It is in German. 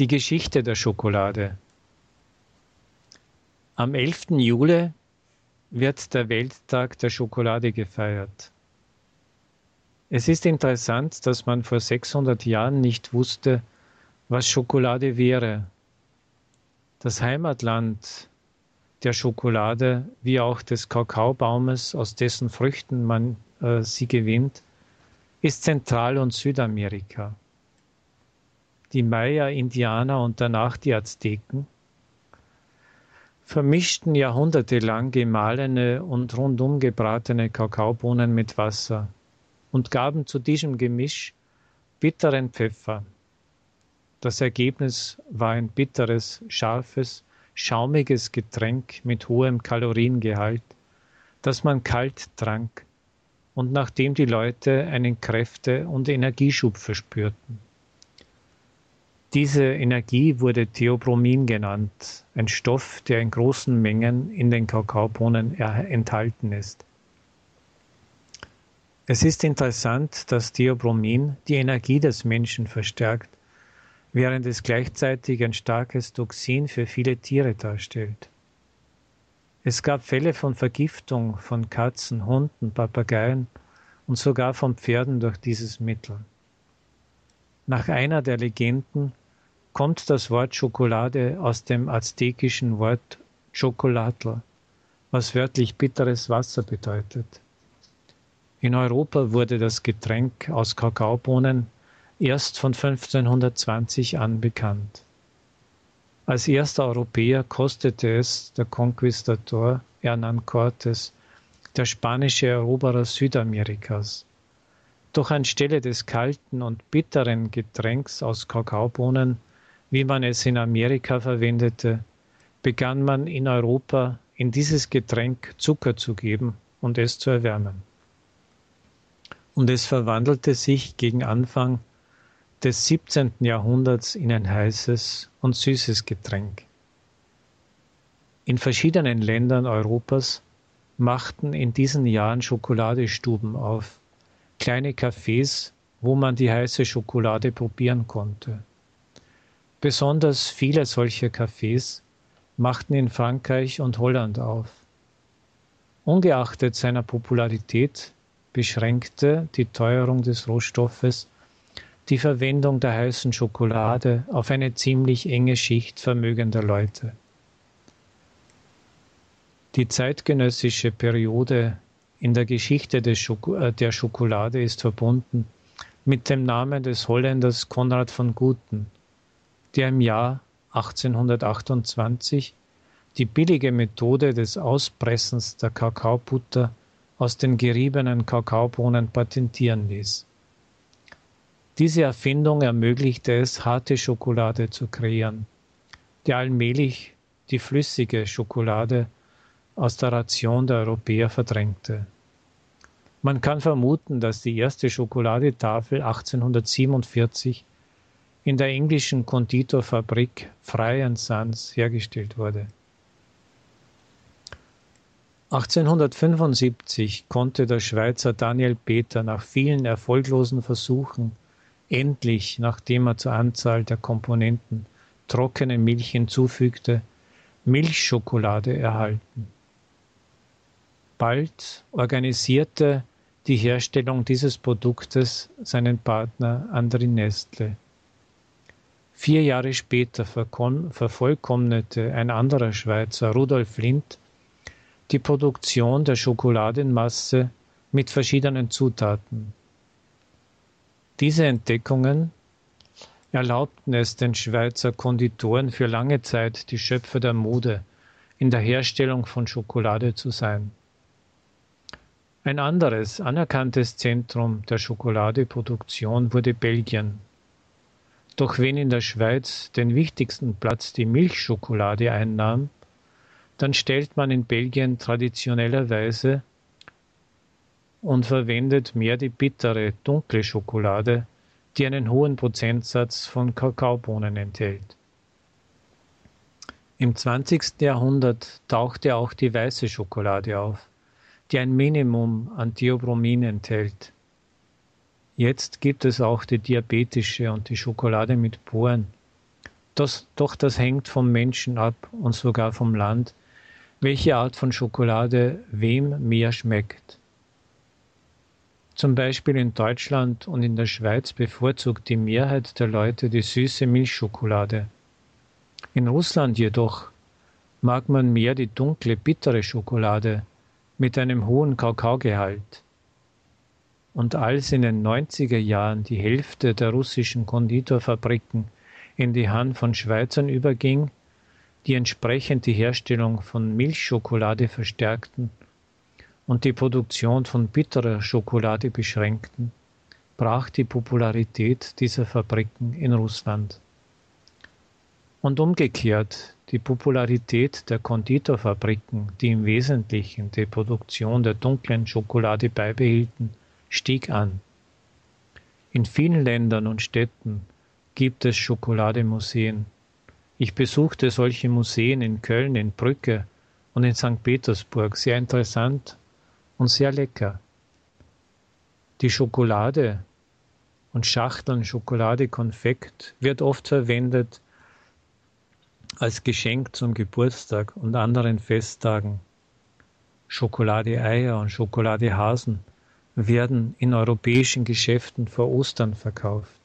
Die Geschichte der Schokolade. Am 11. Juli wird der Welttag der Schokolade gefeiert. Es ist interessant, dass man vor 600 Jahren nicht wusste, was Schokolade wäre. Das Heimatland der Schokolade, wie auch des Kakaobaumes, aus dessen Früchten man sie gewinnt, ist Zentral- und Südamerika. Die Maya, Indianer und danach die Azteken vermischten jahrhundertelang gemahlene und rundum gebratene Kakaobohnen mit Wasser und gaben zu diesem Gemisch bitteren Pfeffer. Das Ergebnis war ein bitteres, scharfes, schaumiges Getränk mit hohem Kaloriengehalt, das man kalt trank und nachdem die Leute einen Kräfte- und Energieschub verspürten. Diese Energie wurde Theobromin genannt, ein Stoff, der in großen Mengen in den Kakaobohnen enthalten ist. Es ist interessant, dass Theobromin die Energie des Menschen verstärkt, während es gleichzeitig ein starkes Toxin für viele Tiere darstellt. Es gab Fälle von Vergiftung von Katzen, Hunden, Papageien und sogar von Pferden durch dieses Mittel. Nach einer der Legenden kommt das Wort Schokolade aus dem aztekischen Wort Chocolatl, was wörtlich bitteres Wasser bedeutet. In Europa wurde das Getränk aus Kakaobohnen erst von 1520 an bekannt. Als erster Europäer kostete es der Konquistador Hernán Cortes, der spanische Eroberer Südamerikas. Doch anstelle des kalten und bitteren Getränks aus Kakaobohnen, wie man es in Amerika verwendete, begann man in Europa in dieses Getränk Zucker zu geben und es zu erwärmen. Und es verwandelte sich gegen Anfang des 17. Jahrhunderts in ein heißes und süßes Getränk. In verschiedenen Ländern Europas machten in diesen Jahren Schokoladestuben auf, kleine Cafés, wo man die heiße Schokolade probieren konnte. Besonders viele solcher Cafés machten in Frankreich und Holland auf. Ungeachtet seiner Popularität beschränkte die Teuerung des Rohstoffes die Verwendung der heißen Schokolade auf eine ziemlich enge Schicht vermögender Leute. Die zeitgenössische Periode in der Geschichte der Schokolade ist verbunden mit dem Namen des Holländers Konrad von Guten, der im Jahr 1828 die billige Methode des Auspressens der Kakaobutter aus den geriebenen Kakaobohnen patentieren ließ. Diese Erfindung ermöglichte es, harte Schokolade zu kreieren, die allmählich die flüssige Schokolade aus der Ration der Europäer verdrängte. Man kann vermuten, dass die erste Schokoladetafel 1847 in der englischen Konditorfabrik Fry & Sons hergestellt wurde. 1875 konnte der Schweizer Daniel Peter nach vielen erfolglosen Versuchen endlich, nachdem er zur Anzahl der Komponenten trockene Milch hinzufügte, Milchschokolade erhalten. Bald organisierte die Herstellung dieses Produktes seinen Partner Henri Nestlé. 4 Jahre später vervollkommnete ein anderer Schweizer, Rudolf Lindt, die Produktion der Schokoladenmasse mit verschiedenen Zutaten. Diese Entdeckungen erlaubten es den Schweizer Konditoren für lange Zeit, die Schöpfer der Mode in der Herstellung von Schokolade zu sein. Ein anderes anerkanntes Zentrum der Schokoladeproduktion wurde Belgien. Doch wenn in der Schweiz den wichtigsten Platz die Milchschokolade einnahm, dann stellt man in Belgien traditionellerweise und verwendet mehr die bittere, dunkle Schokolade, die einen hohen Prozentsatz von Kakaobohnen enthält. Im 20. Jahrhundert tauchte auch die weiße Schokolade auf, die ein Minimum an Theobromin enthält. Jetzt gibt es auch die diabetische und die Schokolade mit Poren, Doch das hängt vom Menschen ab und sogar vom Land, welche Art von Schokolade wem mehr schmeckt. Zum Beispiel in Deutschland und in der Schweiz bevorzugt die Mehrheit der Leute die süße Milchschokolade. In Russland jedoch mag man mehr die dunkle, bittere Schokolade mit einem hohen Kakaogehalt. Und als in den 90er Jahren die Hälfte der russischen Konditorfabriken in die Hand von Schweizern überging, die entsprechend die Herstellung von Milchschokolade verstärkten und die Produktion von bitterer Schokolade beschränkten, brach die Popularität dieser Fabriken in Russland. Und umgekehrt, die Popularität der Konditorfabriken, die im Wesentlichen die Produktion der dunklen Schokolade beibehielten, stieg an. In vielen Ländern und Städten gibt es Schokolademuseen. Ich besuchte solche Museen in Köln, in Brügge und in St. Petersburg. Sehr interessant und sehr lecker. Die Schokolade und Schachteln Schokoladekonfekt wird oft verwendet als Geschenk zum Geburtstag und anderen Festtagen. Schokoladeeier und Schokoladehasen werden in europäischen Geschäften vor Ostern verkauft.